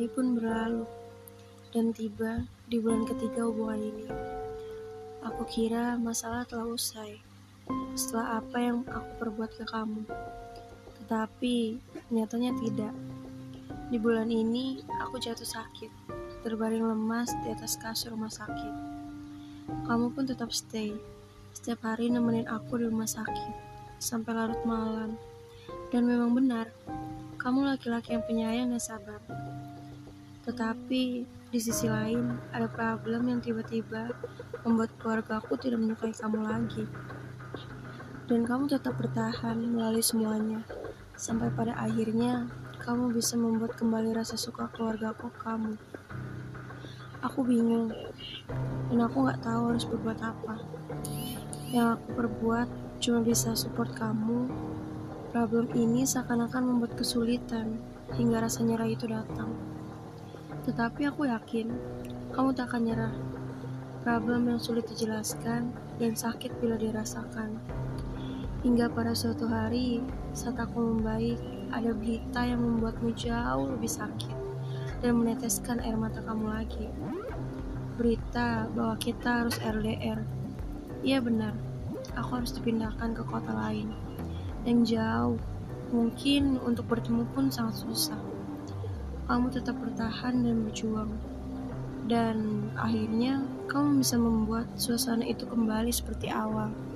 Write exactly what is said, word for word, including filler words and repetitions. hari pun berlalu, dan tiba di bulan ketiga hubungan ini. Aku kira masalah telah usai setelah apa yang aku perbuat ke kamu. Tetapi nyatanya tidak. Di bulan ini aku jatuh sakit, terbaring lemas di atas kasur rumah sakit. Kamu pun tetap stay, setiap hari nemenin aku di rumah sakit sampai larut malam. Dan memang benar, kamu laki-laki yang penyayang dan sabar. Tetapi di sisi lain, ada problem yang tiba-tiba membuat keluarga aku tidak menyukai kamu lagi. Dan kamu tetap bertahan melalui semuanya, sampai pada akhirnya kamu bisa membuat kembali rasa suka keluarga aku ke kamu. Aku bingung, dan aku gak tahu harus berbuat apa. Yang aku perbuat cuma bisa support kamu. Problem ini seakan-akan membuat kesulitan hingga rasa nyerah itu datang. Tetapi aku yakin kamu tak akan nyerah. Problem yang sulit dijelaskan dan sakit bila dirasakan. Hingga pada suatu hari saat aku membaik, ada berita yang membuatmu jauh lebih sakit dan meneteskan air mata kamu lagi. Berita bahwa kita harus L D R. Iya benar, aku harus dipindahkan ke kota lain dan jauh, mungkin untuk bertemu pun sangat susah. Kamu tetap bertahan dan berjuang, dan akhirnya kamu bisa membuat suasana itu kembali seperti awal.